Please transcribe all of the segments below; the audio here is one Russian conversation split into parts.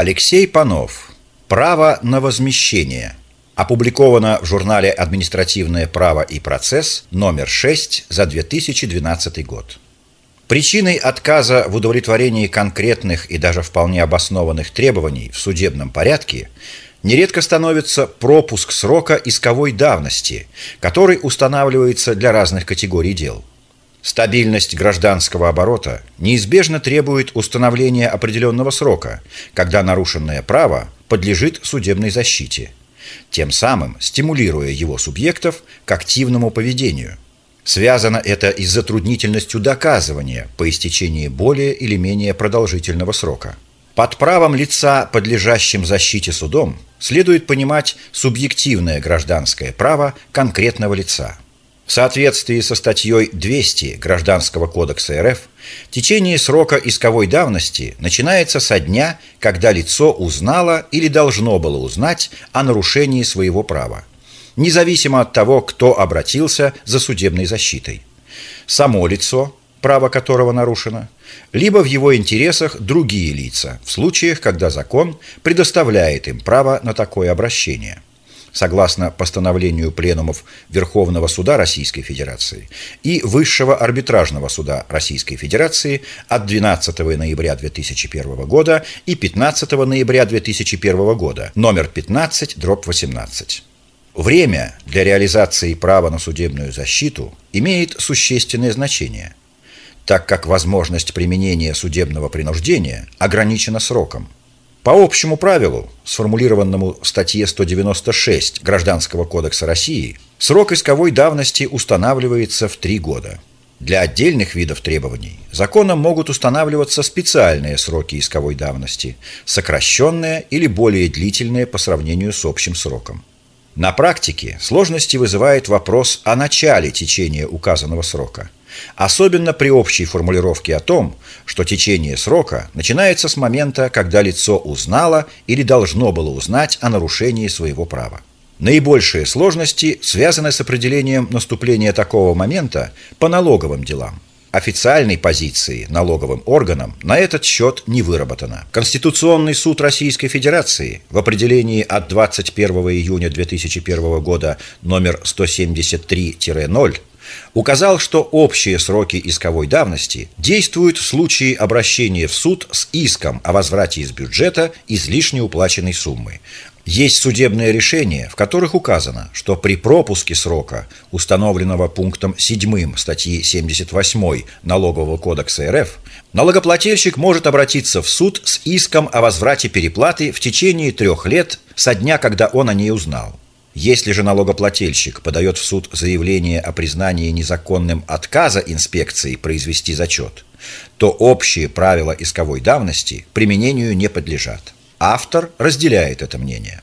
Алексей Панов. «Право на возмещение». Опубликовано в журнале «Административное право и процесс» номер 6 за 2012 год. Причиной отказа в удовлетворении конкретных и даже вполне обоснованных требований в судебном порядке нередко становится пропуск срока исковой давности, который устанавливается для разных категорий дел. Стабильность гражданского оборота неизбежно требует установления определенного срока, когда нарушенное право подлежит судебной защите, тем самым стимулируя его субъектов к активному поведению. Связано это и с затруднительностью доказывания по истечении более или менее продолжительного срока. Под правом лица, подлежащим защите судом, следует понимать субъективное гражданское право конкретного лица. В соответствии со статьей 200 Гражданского кодекса РФ, течение срока исковой давности начинается со дня, когда лицо узнало или должно было узнать о нарушении своего права, независимо от того, кто обратился за судебной защитой. Само лицо, право которого нарушено, либо в его интересах другие лица, в случаях, когда закон предоставляет им право на такое обращение. Согласно постановлению пленумов Верховного суда Российской Федерации и Высшего арбитражного суда Российской Федерации от 12 ноября 2001 года и 15 ноября 2001 года, номер 15/18. Время для реализации права на судебную защиту имеет существенное значение, так как возможность применения судебного принуждения ограничена сроком. По общему правилу, сформулированному в статье 196 Гражданского кодекса России, срок исковой давности устанавливается в 3 года. Для отдельных видов требований законом могут устанавливаться специальные сроки исковой давности, сокращенные или более длительные по сравнению с общим сроком. На практике сложности вызывает вопрос о начале течения указанного срока, особенно при общей формулировке о том, что течение срока начинается с момента, когда лицо узнало или должно было узнать о нарушении своего права. Наибольшие сложности связаны с определением наступления такого момента по налоговым делам. Официальной позиции налоговым органам на этот счет не выработано. Конституционный суд Российской Федерации в определении от 21 июня 2001 года номер 173-0 указал, что общие сроки исковой давности действуют в случае обращения в суд с иском о возврате из бюджета излишне уплаченной суммы. Есть судебные решения, в которых указано, что при пропуске срока, установленного пунктом 7 статьи 78 Налогового кодекса РФ, налогоплательщик может обратиться в суд с иском о возврате переплаты в течение 3 лет со дня, когда он о ней узнал. Если же налогоплательщик подает в суд заявление о признании незаконным отказа инспекции произвести зачет, то общие правила исковой давности применению не подлежат. Автор разделяет это мнение.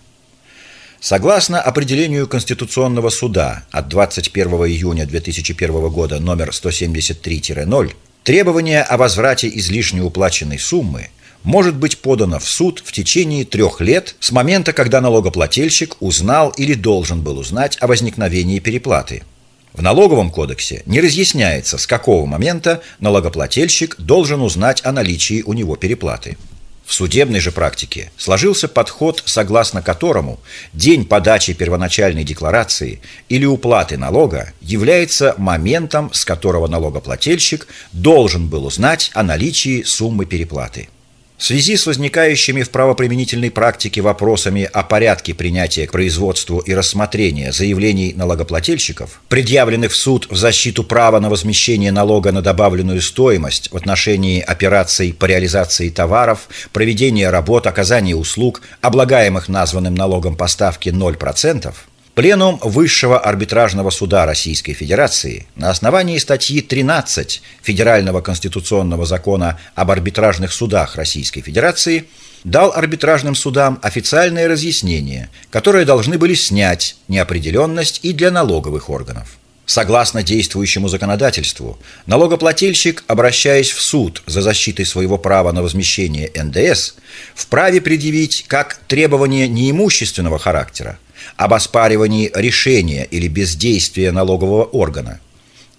Согласно определению Конституционного суда от 21 июня 2001 года номер 173-0, требование о возврате излишне уплаченной суммы может быть подано в суд в течение 3 лет с момента, когда налогоплательщик узнал или должен был узнать о возникновении переплаты. В Налоговом кодексе не разъясняется, с какого момента налогоплательщик должен узнать о наличии у него переплаты. В судебной же практике сложился подход, согласно которому день подачи первоначальной декларации или уплаты налога является моментом, с которого налогоплательщик должен был узнать о наличии суммы переплаты. В связи с возникающими в правоприменительной практике вопросами о порядке принятия к производству и рассмотрения заявлений налогоплательщиков, предъявленных в суд в защиту права на возмещение налога на добавленную стоимость в отношении операций по реализации товаров, проведения работ, оказания услуг, облагаемых названным налогом по ставке 0%, Пленум Высшего арбитражного суда Российской Федерации на основании статьи 13 Федерального конституционного закона об арбитражных судах Российской Федерации дал арбитражным судам официальное разъяснение, которое должны были снять неопределенность и для налоговых органов. Согласно действующему законодательству, налогоплательщик, обращаясь в суд за защитой своего права на возмещение НДС, вправе предъявить как требование неимущественного характера об оспаривании решения или бездействия налогового органа,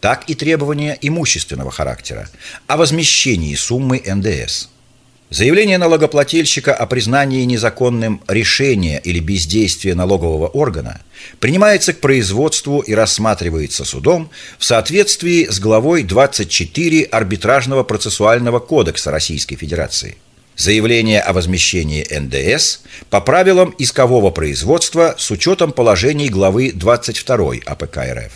так и требования имущественного характера о возмещении суммы НДС. Заявление налогоплательщика о признании незаконным решения или бездействия налогового органа принимается к производству и рассматривается судом в соответствии с главой 24 Арбитражного процессуального кодекса Российской Федерации. Заявление о возмещении НДС по правилам искового производства с учетом положений главы 22 АПК РФ.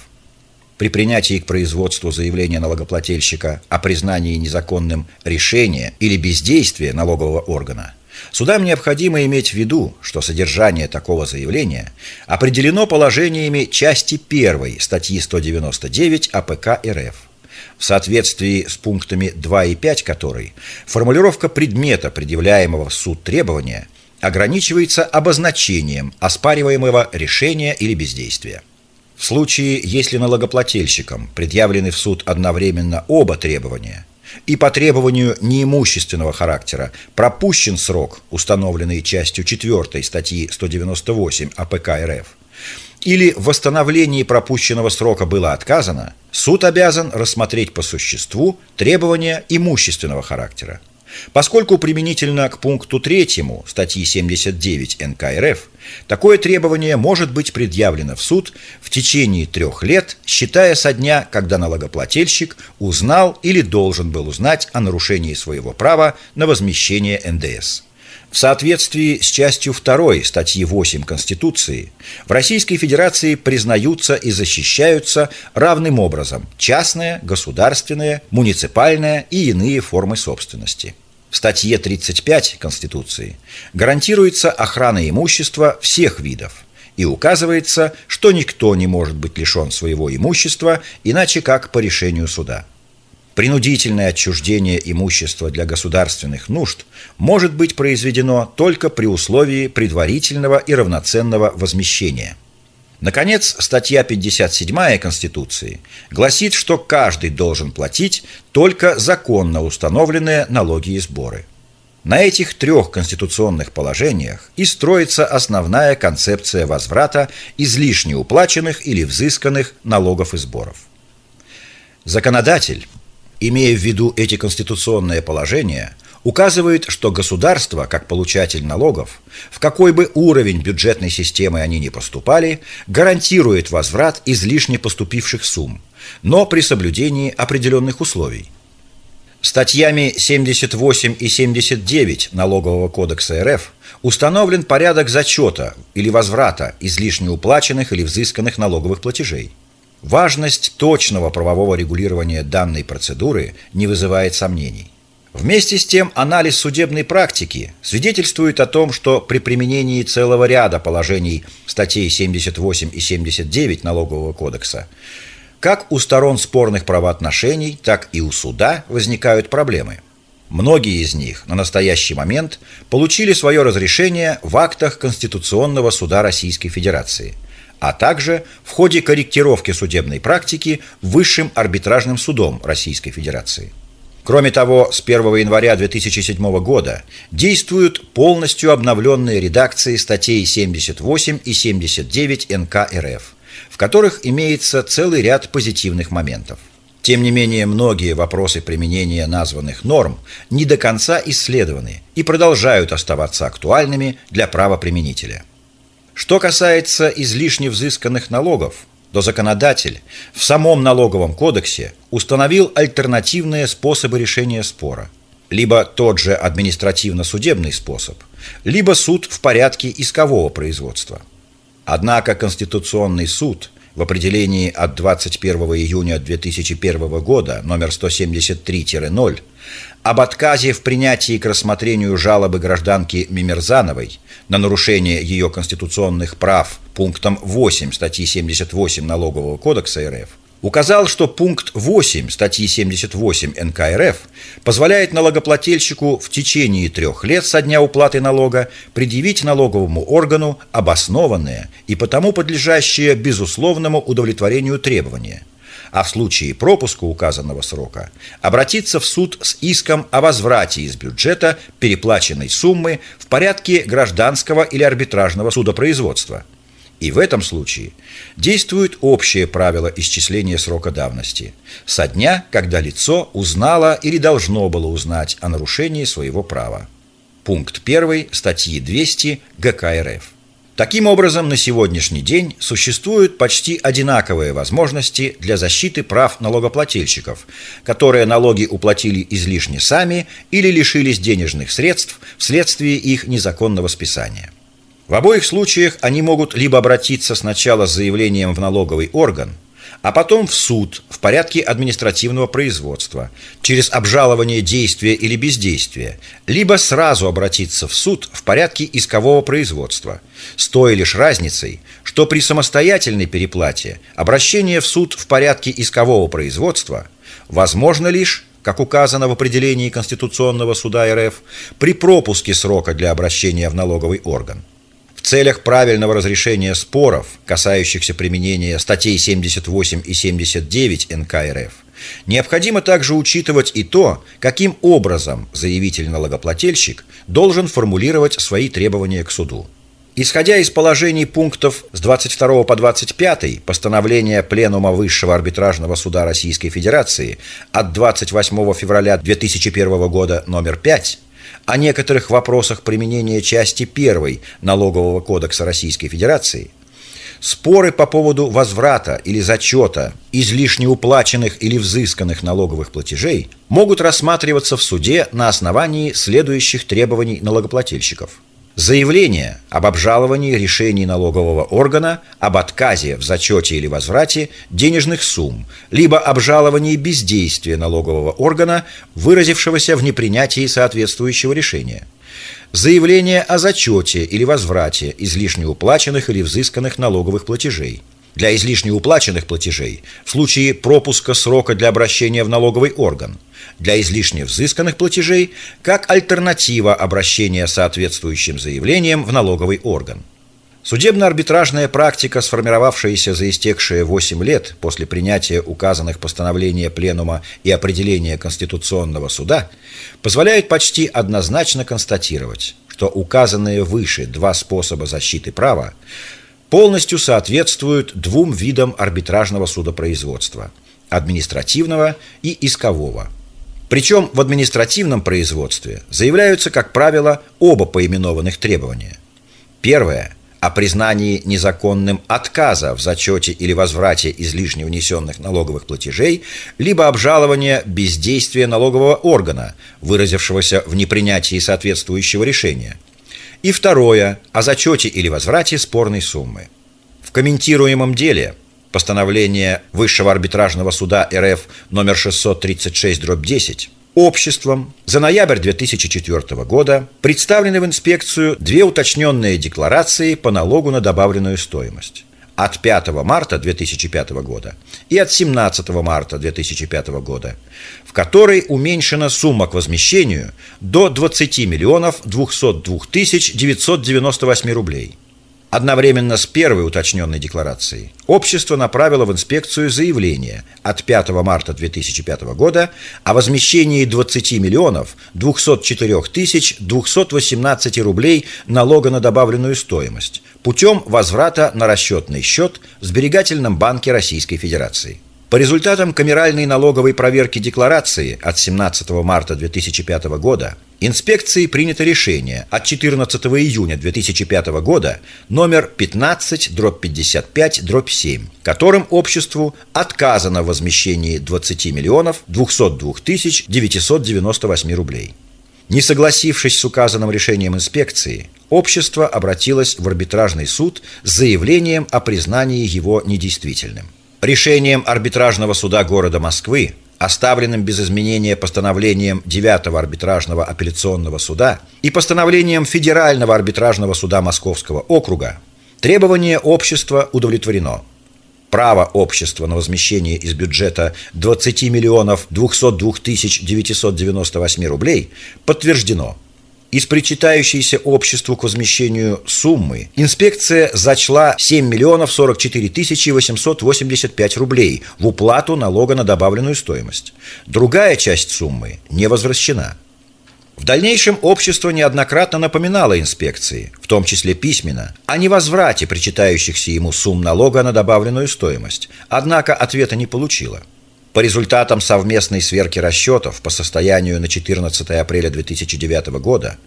При принятии к производству заявления налогоплательщика о признании незаконным решения или бездействия налогового органа, судам необходимо иметь в виду, что содержание такого заявления определено положениями части 1 статьи 199 АПК РФ, в соответствии с пунктами 2 и 5 которой формулировка предмета предъявляемого в суд требования ограничивается обозначением оспариваемого решения или бездействия. В случае, если налогоплательщикам предъявлены в суд одновременно оба требования и по требованию неимущественного характера пропущен срок, установленный частью 4 статьи 198 АПК РФ, или в восстановлении пропущенного срока было отказано, суд обязан рассмотреть по существу требования имущественного характера. Поскольку применительно к пункту 3 статьи 79 НК РФ, такое требование может быть предъявлено в суд в течение 3 лет, считая со дня, когда налогоплательщик узнал или должен был узнать о нарушении своего права на возмещение НДС. В соответствии с частью 2 статьи 8 Конституции в Российской Федерации признаются и защищаются равным образом частная, государственная, муниципальная и иные формы собственности. В статье 35 Конституции гарантируется охрана имущества всех видов и указывается, что никто не может быть лишен своего имущества, иначе как по решению суда. Принудительное отчуждение имущества для государственных нужд может быть произведено только при условии предварительного и равноценного возмещения. Наконец, статья 57 Конституции гласит, что каждый должен платить только законно установленные налоги и сборы. На этих 3 конституционных положениях и строится основная концепция возврата излишне уплаченных или взысканных налогов и сборов. Законодатель, имея в виду эти конституционные положения, указывает, что государство, как получатель налогов, в какой бы уровень бюджетной системы они ни поступали, гарантирует возврат излишне поступивших сумм, но при соблюдении определенных условий. Статьями 78 и 79 Налогового кодекса РФ установлен порядок зачета или возврата излишне уплаченных или взысканных налоговых платежей. Важность точного правового регулирования данной процедуры не вызывает сомнений. Вместе с тем, анализ судебной практики свидетельствует о том, что при применении целого ряда положений статей 78 и 79 Налогового кодекса как у сторон спорных правоотношений, так и у суда возникают проблемы. Многие из них на настоящий момент получили свое разрешение в актах Конституционного суда Российской Федерации, а также в ходе корректировки судебной практики Высшим арбитражным судом Российской Федерации. Кроме того, с 1 января 2007 года действуют полностью обновленные редакции статей 78 и 79 НК РФ, в которых имеется целый ряд позитивных моментов. Тем не менее, многие вопросы применения названных норм не до конца исследованы и продолжают оставаться актуальными для правоприменителя. Что касается излишне взысканных налогов, то законодатель в самом налоговом кодексе установил альтернативные способы решения спора. Либо тот же административно-судебный способ, либо суд в порядке искового производства. Однако Конституционный суд в определении от 21 июня 2001 года номер 173-0 об отказе в принятии к рассмотрению жалобы гражданки Мимерзановой на нарушение ее конституционных прав пунктом 8 статьи 78 Налогового кодекса РФ указал, что пункт 8 статьи 78 НК РФ позволяет налогоплательщику в течение 3 лет со дня уплаты налога предъявить налоговому органу обоснованные и потому подлежащие безусловному удовлетворению требования, а в случае пропуска указанного срока обратиться в суд с иском о возврате из бюджета переплаченной суммы в порядке гражданского или арбитражного судопроизводства И в этом случае действует общее правило исчисления срока давности со дня, когда лицо узнало или должно было узнать о нарушении своего права. Пункт 1 статьи 200 ГК РФ. Таким образом, на сегодняшний день существуют почти одинаковые возможности для защиты прав налогоплательщиков, которые налоги уплатили излишне сами или лишились денежных средств вследствие их незаконного списания. В обоих случаях они могут либо обратиться сначала с заявлением в налоговый орган, а потом в суд в порядке административного производства, через обжалование действия или бездействия, либо сразу обратиться в суд в порядке искового производства, с той лишь разницей, что при самостоятельной переплате обращение в суд в порядке искового производства возможно лишь, как указано в определении Конституционного суда РФ, при пропуске срока для обращения в налоговый орган. В целях правильного разрешения споров, касающихся применения статей 78 и 79 НК РФ, необходимо также учитывать и то, каким образом заявитель-налогоплательщик должен формулировать свои требования к суду. Исходя из положений пунктов с 22 по 25 постановления Пленума Высшего арбитражного суда Российской Федерации от 28 февраля 2001 года номер 5, о некоторых вопросах применения части 1 Налогового кодекса Российской Федерации, споры по поводу возврата или зачета излишне уплаченных или взысканных налоговых платежей могут рассматриваться в суде на основании следующих требований налогоплательщиков. Заявление об обжаловании решений налогового органа об отказе в зачете или возврате денежных сумм, либо обжаловании бездействия налогового органа, выразившегося в непринятии соответствующего решения. Заявление о зачете или возврате излишне уплаченных или взысканных налоговых платежей. Для излишне уплаченных платежей в случае пропуска срока для обращения в налоговый орган, для излишне взысканных платежей как альтернатива обращения соответствующим заявлением в налоговый орган. Судебно-арбитражная практика, сформировавшаяся за истекшие 8 лет после принятия указанных постановлений Пленума и определения Конституционного суда, позволяет почти однозначно констатировать, что указанные выше два способа защиты права полностью соответствуют двум видам арбитражного судопроизводства – административного и искового. Причем в административном производстве заявляются, как правило, оба поименованных требования. Первое – о признании незаконным отказа в зачете или возврате излишне внесенных налоговых платежей, либо обжалования бездействия налогового органа, выразившегося в непринятии соответствующего решения. И второе – о зачете или возврате спорной суммы. В комментируемом деле постановление Высшего арбитражного суда РФ номер 636/10 обществом за ноябрь 2004 года представлены в инспекцию две уточненные декларации по налогу на добавленную стоимость от 5 марта 2005 года и от 17 марта 2005 года, в которой уменьшена сумма к возмещению до 20 202 998 рублей. Одновременно с первой уточненной декларацией общество направило в инспекцию заявление от 5 марта 2005 года о возмещении 20 204 218 рублей налога на добавленную стоимость путем возврата на расчетный счет в Сберегательном банке Российской Федерации. По результатам камеральной налоговой проверки декларации от 17 марта 2005 года инспекцией принято решение от 14 июня 2005 года номер 15/55/7, которым обществу отказано в возмещении 20 202 998 рублей. Не согласившись с указанным решением инспекции, общество обратилось в арбитражный суд с заявлением о признании его недействительным. Решением арбитражного суда города Москвы, оставленным без изменения постановлением 9-го арбитражного апелляционного суда и постановлением Федерального арбитражного суда Московского округа, требование общества удовлетворено. Право общества на возмещение из бюджета 20 202 998 рублей подтверждено. Из причитающейся обществу к возмещению суммы инспекция зачла 7 044 885 рублей в уплату налога на добавленную стоимость. Другая часть суммы не возвращена. В дальнейшем общество неоднократно напоминало инспекции, в том числе письменно, о невозврате причитающихся ему сумм налога на добавленную стоимость, однако ответа не получило. По результатам совместной сверки расчетов по состоянию на 14 апреля 2009 года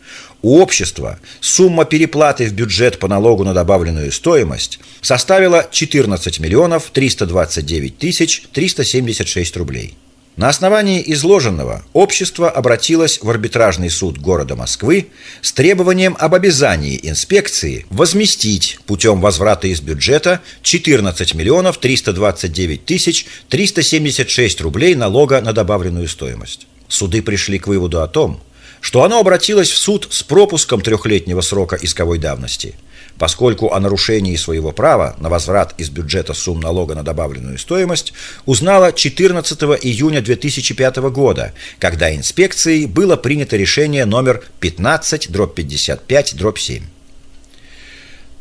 у общества сумма переплаты в бюджет по налогу на добавленную стоимость составила 14 миллионов 329 тысяч 376 рублей. На основании изложенного общество обратилось в арбитражный суд города Москвы с требованием об обязании инспекции возместить путем возврата из бюджета 14 миллионов 329 тысяч 376 рублей налога на добавленную стоимость. Суды пришли к выводу о том, что оно обратилось в суд с пропуском трехлетнего срока исковой давности, поскольку о нарушении своего права на возврат из бюджета сумм налога на добавленную стоимость узнала 14 июня 2005 года, когда инспекцией было принято решение номер 15/55/7.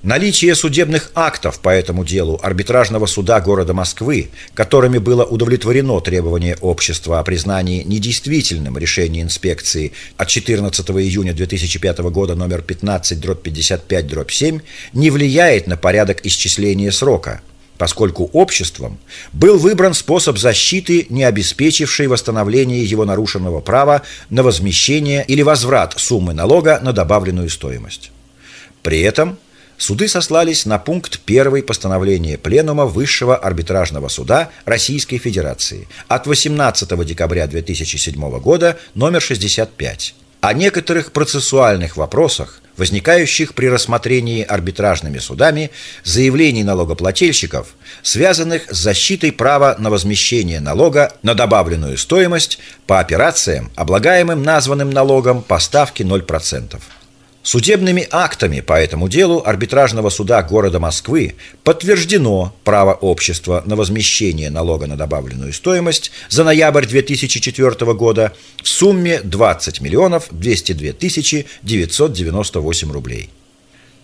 Наличие судебных актов по этому делу арбитражного суда города Москвы, которыми было удовлетворено требование общества о признании недействительным решения инспекции от 14 июня 2005 года номер 15/55/7, не влияет на порядок исчисления срока, поскольку обществом был выбран способ защиты, не обеспечивший восстановление его нарушенного права на возмещение или возврат суммы налога на добавленную стоимость. При этом суды сослались на пункт 1 постановления Пленума Высшего арбитражного суда Российской Федерации от 18 декабря 2007 года номер 65 о некоторых процессуальных вопросах, возникающих при рассмотрении арбитражными судами заявлений налогоплательщиков, связанных с защитой права на возмещение налога на добавленную стоимость по операциям, облагаемым названным налогом по ставке 0%. Судебными актами по этому делу арбитражного суда города Москвы подтверждено право общества на возмещение налога на добавленную стоимость за ноябрь 2004 года в сумме 20 миллионов 202 тысячи 998 рублей.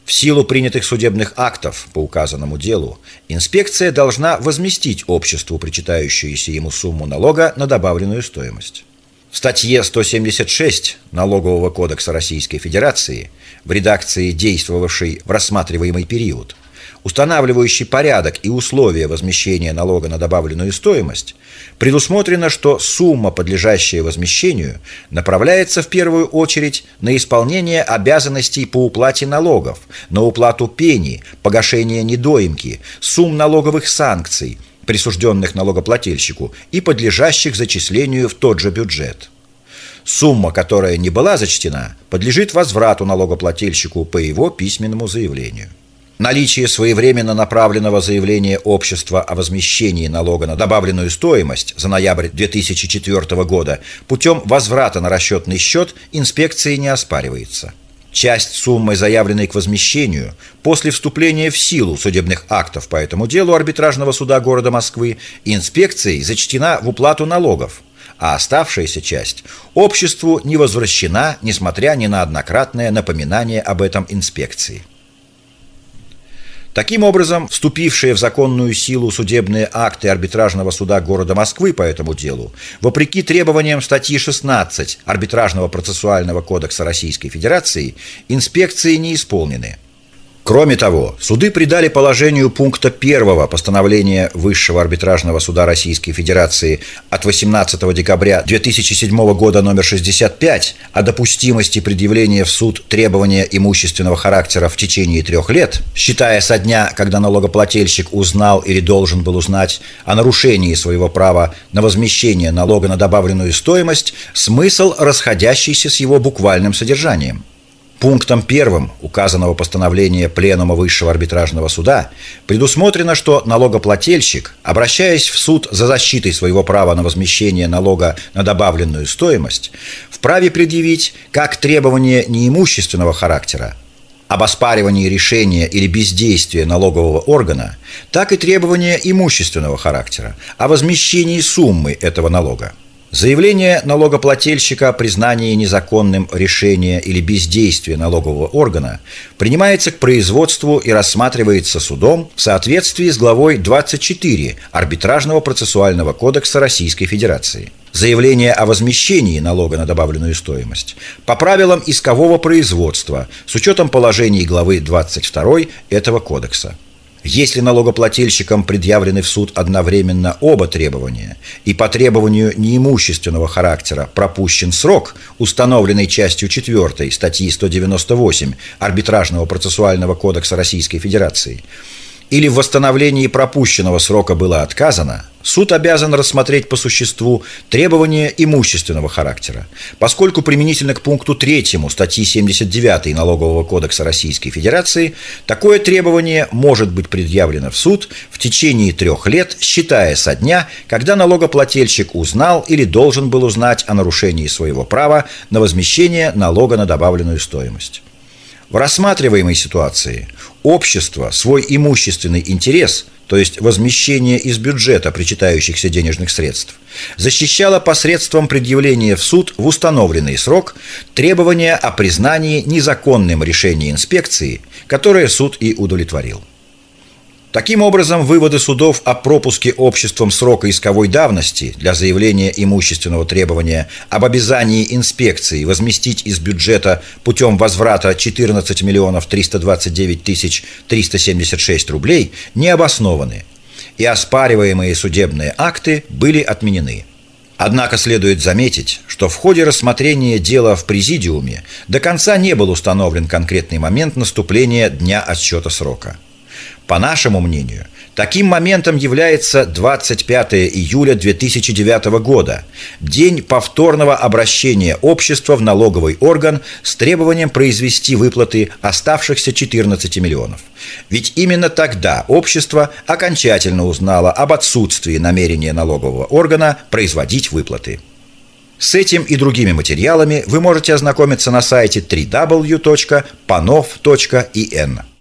В силу принятых судебных актов по указанному делу инспекция должна возместить обществу причитающуюся ему сумму налога на добавленную стоимость. В статье 176 Налогового кодекса Российской Федерации, в редакции, действовавшей в рассматриваемый период, устанавливающей порядок и условия возмещения налога на добавленную стоимость, предусмотрено, что сумма, подлежащая возмещению, направляется в первую очередь на исполнение обязанностей по уплате налогов, на уплату пени, погашение недоимки, сумм налоговых санкций, присужденных налогоплательщику и подлежащих зачислению в тот же бюджет. Сумма, которая не была зачтена, подлежит возврату налогоплательщику по его письменному заявлению. Наличие своевременно направленного заявления общества о возмещении налога на добавленную стоимость за ноябрь 2004 года путем возврата на расчетный счет инспекции не оспаривается. Часть суммы, заявленной к возмещению, после вступления в силу судебных актов по этому делу арбитражного суда города Москвы инспекцией зачтена в уплату налогов, а оставшаяся часть обществу не возвращена, несмотря ни на однократное напоминание об этом инспекции. Таким образом, вступившие в законную силу судебные акты арбитражного суда города Москвы по этому делу, вопреки требованиям статьи 16 Арбитражного процессуального кодекса Российской Федерации, инспекции не исполнены. Кроме того, суды придали положению пункта 1 постановления Высшего арбитражного суда Российской Федерации от 18 декабря 2007 года номер 65 о допустимости предъявления в суд требования имущественного характера в течение 3 лет, считая со дня, когда налогоплательщик узнал или должен был узнать о нарушении своего права на возмещение налога на добавленную стоимость, смысл, расходящийся с его буквальным содержанием. Пунктом 1 указанного постановления Пленума Высшего арбитражного суда предусмотрено, что налогоплательщик, обращаясь в суд за защитой своего права на возмещение налога на добавленную стоимость, вправе предъявить как требование неимущественного характера об оспаривании решения или бездействия налогового органа, так и требование имущественного характера о возмещении суммы этого налога. Заявление налогоплательщика о признании незаконным решения или бездействия налогового органа принимается к производству и рассматривается судом в соответствии с главой 24 Арбитражного процессуального кодекса Российской Федерации. Заявление о возмещении налога на добавленную стоимость по правилам искового производства с учетом положений главы 22 этого кодекса. Если налогоплательщикам предъявлены в суд одновременно оба требования и по требованию неимущественного характера пропущен срок, установленный частью 4 статьи 198 Арбитражного процессуального кодекса Российской Федерации, или в восстановлении пропущенного срока было отказано, суд обязан рассмотреть по существу требования имущественного характера, поскольку применительно к пункту 3 статьи 79 Налогового кодекса Российской Федерации такое требование может быть предъявлено в суд в течение 3 лет, считая со дня, когда налогоплательщик узнал или должен был узнать о нарушении своего права на возмещение налога на добавленную стоимость. В рассматриваемой ситуации общество свой имущественный интерес, то есть возмещение из бюджета причитающихся денежных средств, защищало посредством предъявления в суд в установленный срок требования о признании незаконным решения инспекции, которое суд и удовлетворил. Таким образом, выводы судов о пропуске обществом срока исковой давности для заявления имущественного требования об обязании инспекции возместить из бюджета путем возврата 14 329 376 рублей не обоснованы, и оспариваемые судебные акты были отменены. Однако следует заметить, что в ходе рассмотрения дела в Президиуме до конца не был установлен конкретный момент наступления дня отсчета срока. По нашему мнению, таким моментом является 25 июля 2009 года, день повторного обращения общества в налоговый орган с требованием произвести выплаты оставшихся 14 миллионов. Ведь именно тогда общество окончательно узнало об отсутствии намерения налогового органа производить выплаты. С этим и другими материалами вы можете ознакомиться на сайте www.panov.in.